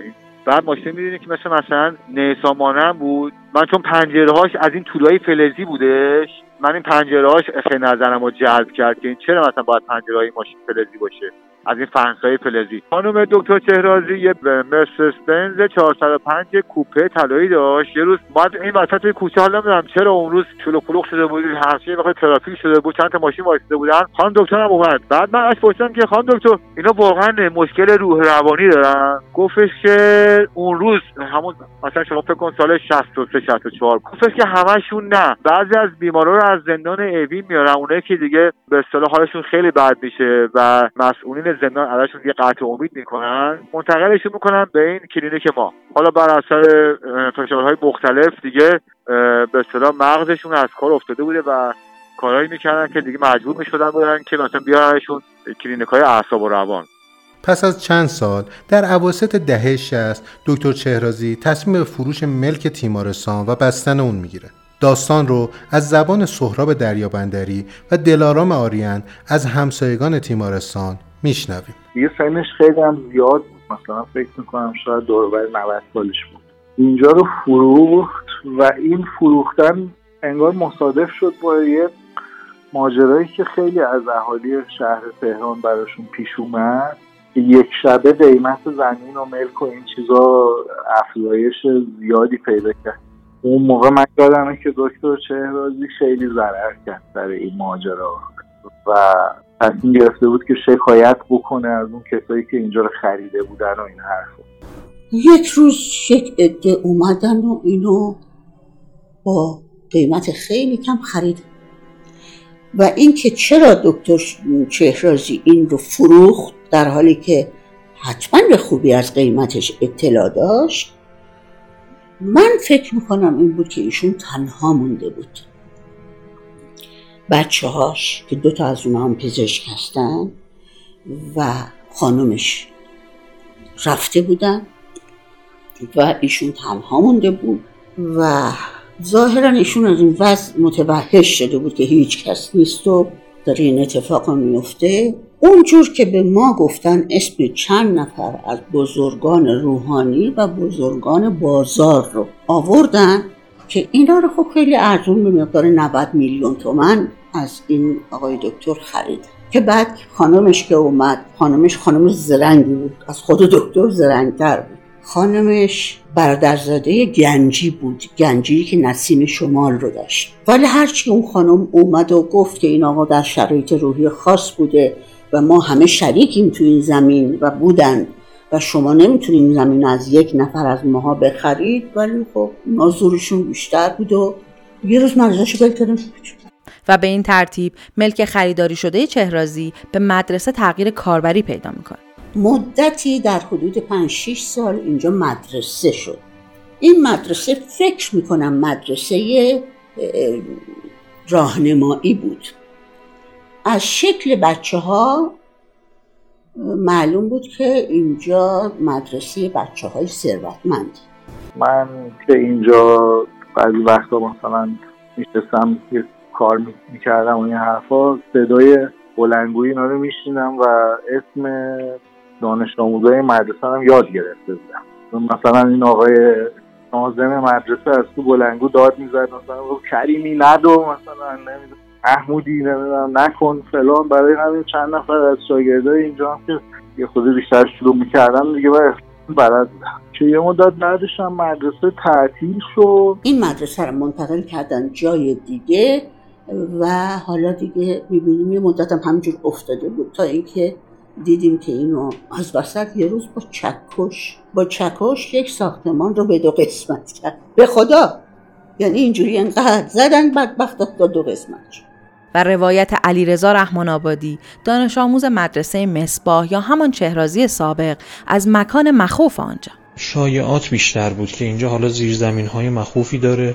بعد ماشین می‌دیدیم که مثلا نیسامانم بود، من چون پنجره‌هاش از این طولای فلزی بودش، من این پنجره‌هاش خیلی نظرمو جلب کرد که این چرا مثلا باید پنجره‌های ماشین فلزی باشه، از این فرنسای فلزی. خانم دکتر چهرازی یه مرسدس بنز 405 کوپه طلایی داشت. یه روز بعد این وسط کوچه، حالا نمیدونم چرا اون روز چلو پلوخ شده بود، هرچی وقتی ترافیک شده بود، چند تا ماشین وایساده بودن، خانم دکترم اومد. بعد من ازش پرسیدم که خانم دکتر اینا واقعا مشکل روح روانی دارن؟ گفتش که اون روز همون مثلا شما فکر کن سال 63 64 گفتش که همشون نه، بعضی از بیمارا رو از زندان اوین میارن، اونایی که دیگه به اصطلاح حالشون خیلی بد میشه و مسئولین زندان علاشون یه قطع امید میکنن، منتقلشون میکنن به این کلینیک ما. حالا بر اثر فشارهای مختلف دیگه به اصطلاح مغزشون از کار افتاده بوده و کارهایی میکردن که دیگه مجبور میشدن بودن که مثلا بیارنشون کلینیک‌های اعصاب و روان. پس از چند سال در اواسط دهه 60 دکتر چهرازی تصمیم فروش ملک تیمارستان و بستن اون میگیره. داستان رو از زبان سهراب دریابندری و دلارام آریان از همسایگان تیمارستان میشنویم. یه سنش خیلی هم زیاد بود، مثلا فکر میکنم شاید دور و بر 90 سالش بود. اینجا رو فروخت و این فروختن انگار مصادف شد با یه ماجرایی که خیلی از اهالی شهر تهران براشون پیش اومد. یک شبه قیمت زمین و ملک و این چیزا افزایش زیادی پیدا کرد. اون موقع من یادمه که دکتر چهرازی خیلی ضرر کرد در این ماجرا و تصمیم گرفته بود که شکایت بکنه از اون کسایی که اینجا رو خریده بودن و این حرفا. یک روز یک عده اومدن و اینو با قیمت خیلی کم خرید و این که چرا دکتر چهرازی این رو فروخت در حالی که حتما به خوبی از قیمتش اطلاع داشت، من فکر میکنم این بود که ایشون تنها مونده بود. بچه‌هاش که 2 تا از اونها هم پزشک هستن و خانومش رفته بودن و ایشون تنها مونده بود و ظاهرا ایشون از این وضع متوحش شده بود که هیچ کس نیست و داره این اتفاق میفته. اونجور که به ما گفتن اسم چند نفر از بزرگان روحانی و بزرگان بازار رو آوردن که اینا رو خب خیلی ارزون به مقدار 90 میلیون تومان از این آقای دکتر خرید. که بعد خانمش که اومد، خانمش خانم زرنگی بود، از خود دکتر زرنگتر بود. خانمش برادرزاده گنجی بود، گنجی که نسیم شمال رو داشت. ولی هرچی اون خانم اومد و گفت که این آقا در شرایط روحی خاص بوده و ما همه شریکیم تو این زمین و بودن و شما نمیتونید این زمین از یک نفر از ماها بخرید، ولی خب نازورشون بیشتر بود و یه روز مرزاشو بل کردم و به این ترتیب ملک خریداری شده چهرازی به مدرسه تغییر کاربری پیدا میکنه. مدتی در حدود 5-6 سال اینجا مدرسه شد. این مدرسه فکر میکنم مدرسه راهنمایی بود. از شکل بچه ها معلوم بود که اینجا مدرسه بچه های ثروتمند. من که اینجا بعضی وقتا مثلا میشستم که کار میکردم و این حرفا، صدای بلندگویی اینا رو میشنیدم و اسم دانش آموزای مدرسه هم یاد گرفته بودم. مثلا این آقای ناظم مدرسه از تو بلندگو داد میزد، مثلا کریمی ندو، مثلا نمیدونم محمودی نمیدونم نکن فلان. برای همین چند نفر از شاگردای اینجا هم که یه خود بیشتر شروع میکردم دیگه بلد بودم که یه مدت بعدش هم مدرسه تعطیل شد. این مدرسه رو منتقل کردن جای دیگه و حالا دیگه میبینیم یه مدت هم همینجور افتاده بود تا اینکه دیدیم که اینو از وسط یه روز با چکش یک ساختمان رو به 2 قسمت کرد. به خدا، یعنی اینجوری انقدر زدن بدبخت تا 2 قسمت شد. بر روایت علیرضا رحمان آبادی، دانش آموز مدرسه مصباح یا همان چهرازی سابق، از مکان مخوف آنجا شایعات بیشتر بود که اینجا حالا زیرزمین‌های مخوفی داره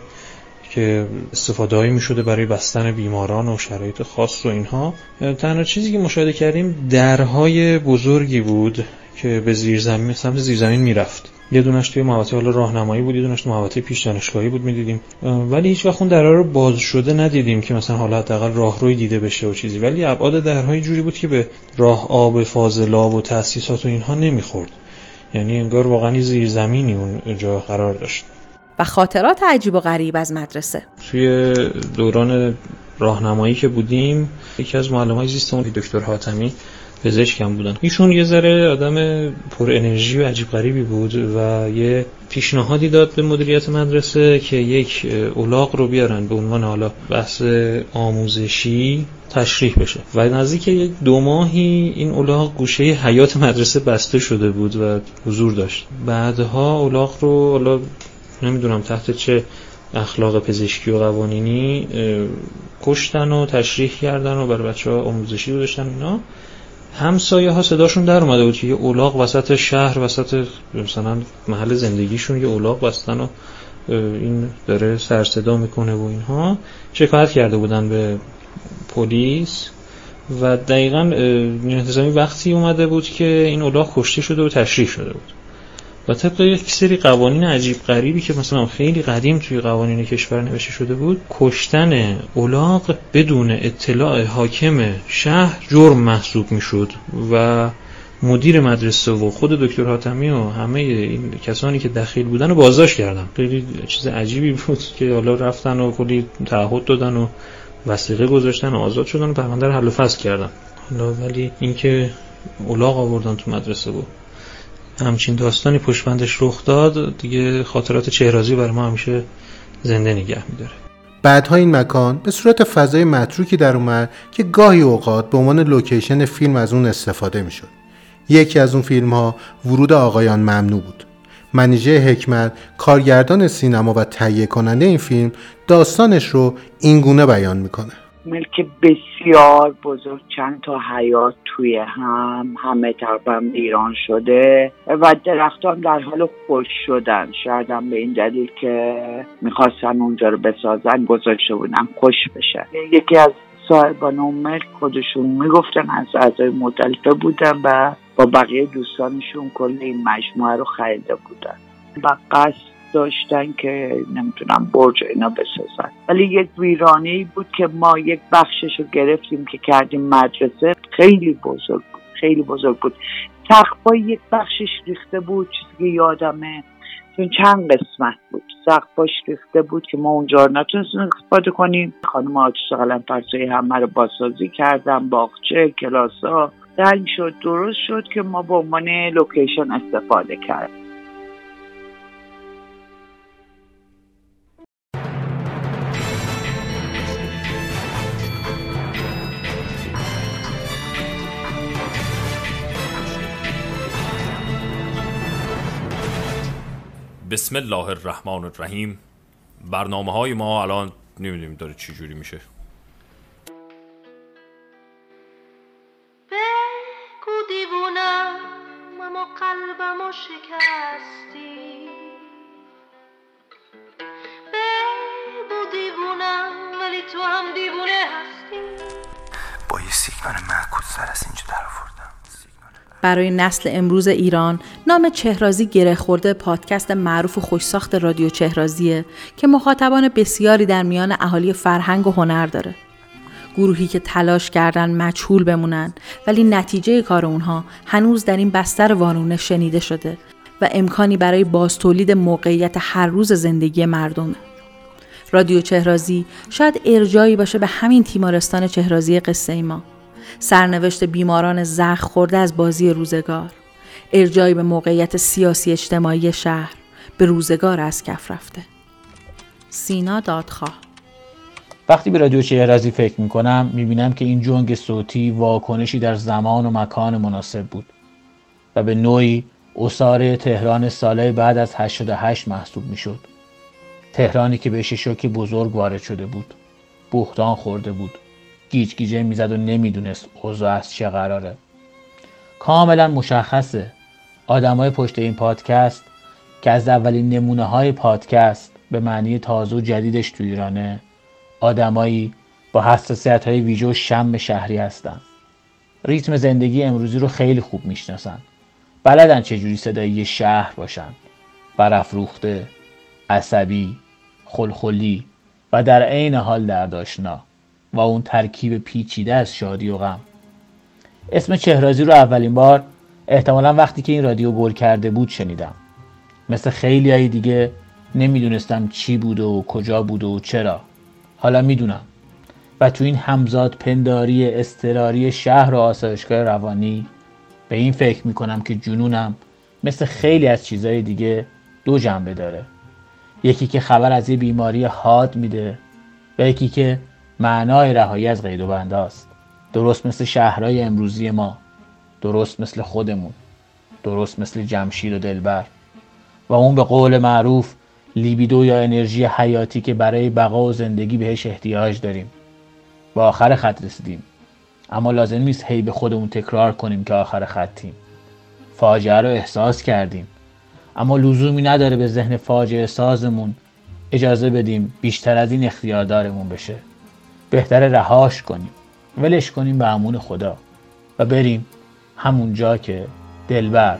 که استفاده‌ای می‌شده برای بستن بیماران و شرایط خاص و اینها. تنها چیزی که مشاهده کردیم درهای بزرگی بود که به زیرزمین، سمت زیرزمین می‌رفت. یه دونش توی محوطه حالا راهنمایی بود، یه دونش توی محوطه پیش دانشگاهی بود می‌دیدیم، ولی هیچ وقت اون درها رو باز شده ندیدیم که مثلا حالا حداقل راهروی دیده بشه و چیزی، ولی ابعاد درهای جوری بود که به راه آب فاضلاب و تأسیسات و اینها نمی‌خورد. یعنی انگار واقعاً زیرزمینی اون جا قرار داشت. و خاطرات عجیب و غریب از مدرسه. توی دوران راهنمایی که بودیم، یکی از معلمای زیستمون دکتر هاتمی پزشکم بودن. ایشون یه ذره آدم پر انرژی و عجیب غریبی بود و یه پیشنهادی داد به مدیریت مدرسه که یک الاغ رو بیارن به عنوان حالا بحث آموزشی تشریح بشه. و نزدیک 1-2 ماهی این الاغ گوشه حیاط مدرسه بسته شده بود و حضور داشت. بعدها الاغ رو حالا نمیدونم تحت چه اخلاق پزشکی و قوانینی کشتن و تشریح کردن و برای بچه ها آموزشی داشتن. اینا همسایه ها صداشون در اومده بود که یه الاغ وسط شهر، وسط مثلا محل زندگیشون یه الاغ بستن و این داره سر صدا میکنه و اینها. شکایت کرده بودن به پلیس و دقیقاً نیروی انتظامی وقتی اومده بود که این الاغ کشته شده و تشریح شده بود و طبق یک سری قوانین عجیب غریبی که مثلا خیلی قدیم توی قوانین کشور نوشته شده بود، کشتن الاغ بدون اطلاع حاکم شهر جرم محسوب میشد و مدیر مدرسه و خود دکتر حاتمی و همه این کسانی که دخیل بودن رو بازداشت کردن. خیلی چیز عجیبی بود که حالا رفتن و کلی تعهد دادن و وثیقه گذاشتن و آزاد شدن و پرونده رو حل و فصل کردن. حالا ولی اینکه الاغ آوردن تو مدرسه بود، همچین داستانی پشتبندش رخ داد دیگه. خاطرات چهرازی برای ما همیشه زنده نگه می‌داره. بعدها این مکان به صورت فضای متروکی در اومد که گاهی اوقات به عنوان لوکیشن فیلم از اون استفاده می‌شد. یکی از اون فیلم‌ها ورود آقایان ممنوع بود. منیژه حکمت، کارگردان سینما و تهیه کننده این فیلم، داستانش رو این گونه بیان می‌کنه. ملک بسیار بزرگ، چند تا حیاط توی هم، همه طرفاً ویران شده و درختان در حال خشک شدن. شاید هم به این دلیل که میخواستن اونجا رو بسازن گذاشته بودن خشک بشه. یکی از صاحبان اون ملک خودشون میگفتن از اعضای مختلفه بودن و با بقیه دوستانشون کل این مجموعه رو خریده بودن و قصد داشتن که نمیتونم برج اینا بسازن، ولی یک ویرانه‌ای بود که ما یک بخشش رو گرفتیم که کردیم مدرسه. خیلی بزرگ بود، خیلی بزرگ بود. سقفای یک بخشش ریخته بود، چیزی که یادمه، چون چند قسمت بود سقفاش ریخته بود که ما اونجا رو نتونستیم استفاده کنیم. خانم آتش قلم‌فرسایی همه رو بازسازی کردن، باغچه، کلاس‌ها تنگ شد، درست شد که ما به عنوان لوکیشن استفاده کردیم. بسم الله الرحمن الرحیم. برنامه‌های ما الان نمی‌دونیم داره چی جوری میشه. بگو دیوونه تو هم دیوونه هستی. با یه سیگنال معکوس سر از اینجا در آوردم. برای نسل امروز ایران نام چهرازی گره خورده پادکست معروف و خوشساخت رادیو چهرازیه که مخاطبان بسیاری در میان اهالی فرهنگ و هنر داره. گروهی که تلاش کردن مجهول بمونن ولی نتیجه کار اونها هنوز در این بستر وانونه شنیده شده و امکانی برای بازتولید موقعیت هر روز زندگی مردمه. رادیو چهرازی شاید ارجاعی باشه به همین تیمارستان چهرازی قصه ای ما. سرنوشت بیماران زخم خورده از بازی روزگار، ارجاعی به موقعیت سیاسی اجتماعی شهر، به روزگار از کف رفته. سینا دادخواه. وقتی به رادیو چهرازی فکر میکنم میبینم که این جنگ صوتی واکنشی در زمان و مکان مناسب بود و به نوعی عصاره تهران سالهای بعد از 88 محسوب میشد. تهرانی که بهش شوکی بزرگ وارد شده بود، بحران خورده بود، گیج گیجه میزد و نمیدونست اوضاع از چه قراره. کاملا مشخصه آدمای پشت این پادکست که از اولین نمونه های پادکست به معنی تازه و جدیدش تو ایرانه، آدمایی با حساسیت های ویژه و شم شهری هستن. ریتم زندگی امروزی رو خیلی خوب میشناسن. بلدن چجوری صدایی شهر باشن. برافروخته، عصبی، خلخلی و در عین حال دردآشنا و اون ترکیب پیچیده از شادی و غم. اسم چهرازی رو اولین بار احتمالاً وقتی که این رادیو گل کرده بود شنیدم. مثل خیلیای دیگه نمیدونستم چی بود و کجا بود و چرا. حالا میدونم و تو این همزاد پنداری اضطراری شهر و آسایشگاه روانی به این فکر میکنم که جنونم مثل خیلی از چیزهای دیگه دو جنبه داره. یکی که خبر از یه بیماری حاد میده و یکی که معنای رهایی از قید و بند است. درست مثل شهرهای امروزی ما، درست مثل خودمون، درست مثل جمشید و دلبر و اون به قول معروف لیبیدو یا انرژی حیاتی که برای بقا و زندگی بهش احتیاج داریم. با آخر خط رسیدیم، اما لازم نیست هی به خودمون تکرار کنیم که آخر خطیم. فاجعه رو احساس کردیم، اما لزومی نداره به ذهن فاجعه سازمون اجازه بدیم بیشتر از این اختیار دارمون بشه. بهتره رهاش کنیم، ولش کنیم به امون خدا و بریم همون جا که دلبر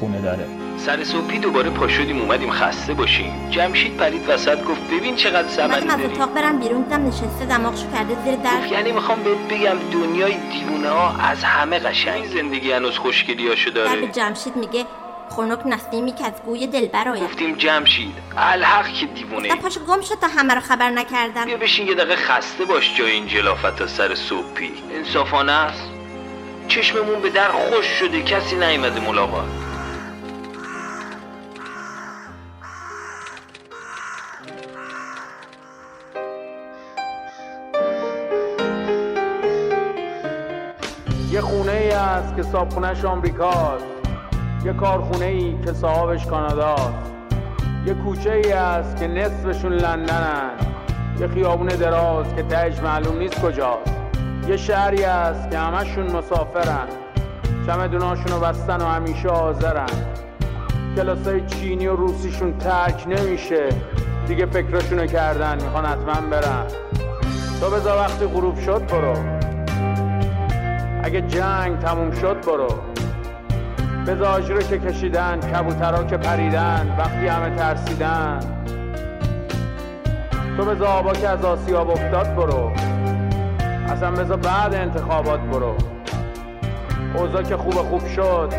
خونه داره. سر صبحی دوباره پا شدیم اومدیم خسته باشیم. جمشید پرید وسط گفت ببین چقدر سمنی داریم. من از اتاق برم بیرون دیدم نشسته دماغشو کرده زیر در. یعنی میخوام بهت بگم دنیای دیوونه ها از همه قشنگ زندگی هنوز خوشگلیاشو داره. به جمشید میگه خنک نسیمی که از گوی دلبر آید. گفتیم جمشید الحق که دیوونه ای. پاشو گم شد تا همه رو خبر نکردم. بیا بشین یه دقیقه خسته باش جای این جلافت تا سر صبحی. انصافانه است. چشممون به در خوش شده کسی نیامده ملاقات. یه خونه ای است که صاحبخونه‌اش آمریکاست، یه کارخونه ای که صاحبش کاناداست، یه کوچه ای است که نصفشون لندنن، یه خیابون دراز که تهش معلوم نیست کجاست، یه شهری است که همشون مسافرن، چمدوناشون رو بستن و همیشه حاضرن، کلاسای چینی و روسیشون ترک نمیشه، دیگه فکرشونو کردن میخوان حتما برن. تو بذار وقتی غروب شد برو، اگه جنگ تموم شد برو، بذار آجرو که کشیدن، کبوترها که پریدن، وقتی همه ترسیدن، تو بذار آبا که از آسیاب افتاد برو، اصلا بذار بعد انتخابات برو، اوضاع که خوب شد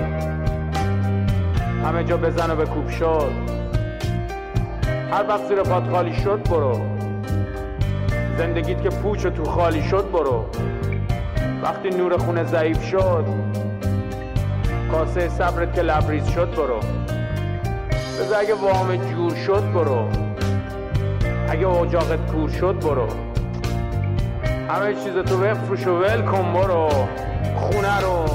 همه جا بزن و بکوب شد، هر وقت زیر پات خالی شد برو، زندگیت که پوچ و تو خالی شد برو، وقتی نور خونه ضعیف شد، کاسه صبرت که لبریز شد برو، بذار اگه وام جور شد برو، اگه اجاقت کور شد برو، همه چیز تو بفروش و ول کن برو، خونه رو.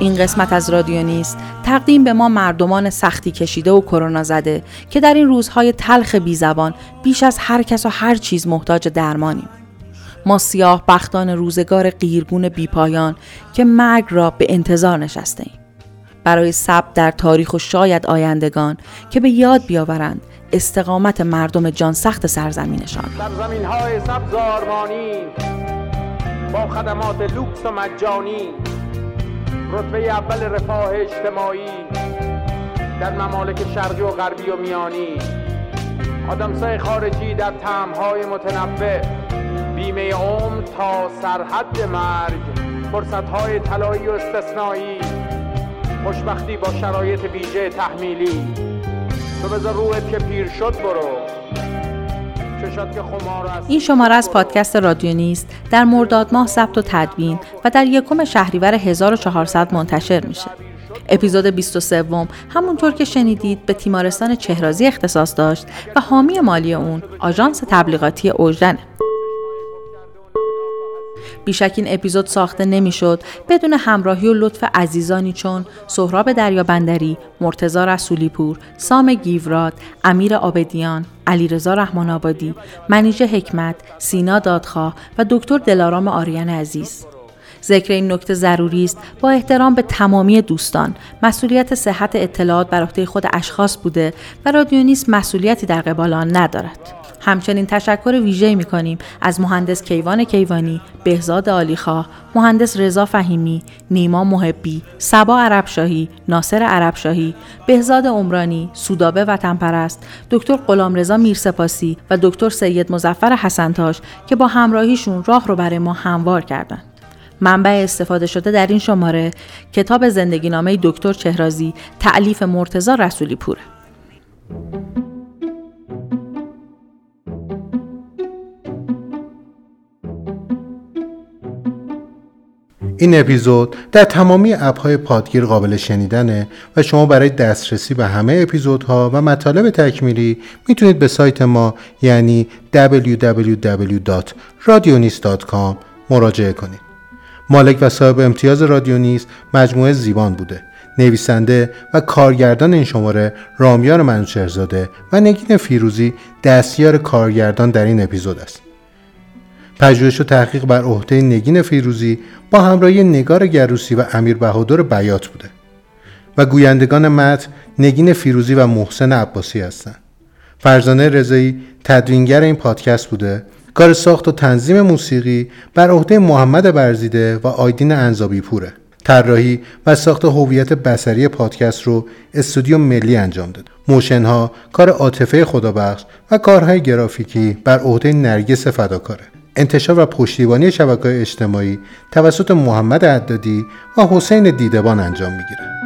این قسمت از رادیو نیست تقدیم به ما مردمان سختی کشیده و کرونا زده که در این روزهای تلخ بی زبان بیش از هر کس و هر چیز محتاج درمانیم. ما سیاه بختان روزگار قیرگون بیپایان که مرگ را به انتظار نشسته ایم. برای ثبت در تاریخ و شاید آیندگان که به یاد بیاورند استقامت مردم جان سخت سرزمینشان. سرزمین‌های سبز آرمانی با خدمات لوکس و مجانی، رتبه اول رفاه اجتماعی در ممالک شرقی و غربی و میانی، آدمسای خارجی در طعم‌های متنوع، بیمه عمر تا سرحد مرگ، فرصت‌های طلایی و استثنایی، خوشبختی با شرایط ویژه تحمیلی. تو بذار روحت که پیر شد برو. این شماره از پادکست رادیو نیست در مرداد ماه ثبت و تدوین و در یکم شهریور 1400 منتشر میشه. اپیزود 23 همونطور که شنیدید به تیمارستان چهرازی اختصاص داشت و حامی مالی اون آژانس تبلیغاتی اوژن. بیشک این اپیزود ساخته نمیشد بدون همراهی و لطف عزیزانی چون سهراب دریابندری، مرتضی رسولی پور، سام گیوراد، امیر عابدیان، علیرضا رحمان آبادی، منیژه حکمت، سینا دادخواه و دکتر دلارام آریان عزیز. ذکر این نکته ضروری است با احترام به تمامی دوستان، مسئولیت صحت اطلاعات بر عهده خود اشخاص بوده و رادیو نیست مسئولیتی در قبال آن ندارد. همچنین تشکر ویژه‌ای می‌کنیم از مهندس کیوان کیوانی، بهزاد عالیخاه، مهندس رضا فهیمی، نیما محبی، صبا عربشاهی، ناصر عربشاهی، بهزاد عمرانی، سودابه وطنپرست، دکتر غلامرضا میرسپاسی و دکتر سید مظفر حسنتاش که با همراهیشون راه رو برای ما هموار کردند. منبع استفاده شده در این شماره کتاب زندگینامه دکتر چهرازی تألیف مرتضی رسولی پور. این اپیزود در تمامی اپ‌های پادگیر قابل شنیدنه و شما برای دسترسی به همه اپیزودها و مطالب تکمیلی میتونید به سایت ما یعنی www.radionist.com مراجعه کنید. مالک و صاحب امتیاز رادیو نیست مجموعه زیبان بوده. نویسنده و کارگردان این شماره رامیار منوچهرزاده و نگین فیروزی دستیار کارگردان در این اپیزود است. پژوهش و تحقیق بر عهده نگین فیروزی با همراهی نگار گروسی و امیر بهادر بیات بوده و گویندگان متن نگین فیروزی و محسن عباسی هستند. فرزانه رضایی تدوینگر این پادکست بوده. کار ساخت و تنظیم موسیقی بر عهده محمد برزیده و آیدین انزابی پوره. طراحی و ساخت هویت بصری پادکست رو استودیو ملی انجام داد. موشن ها کار عاطفه خدابخش و کارهای گرافیکی بر عهده نرگس فداکاره. انتشار و پشتیبانی شبکه‌های اجتماعی توسط محمد عدادی و حسین دیدبان انجام می‌گیرد.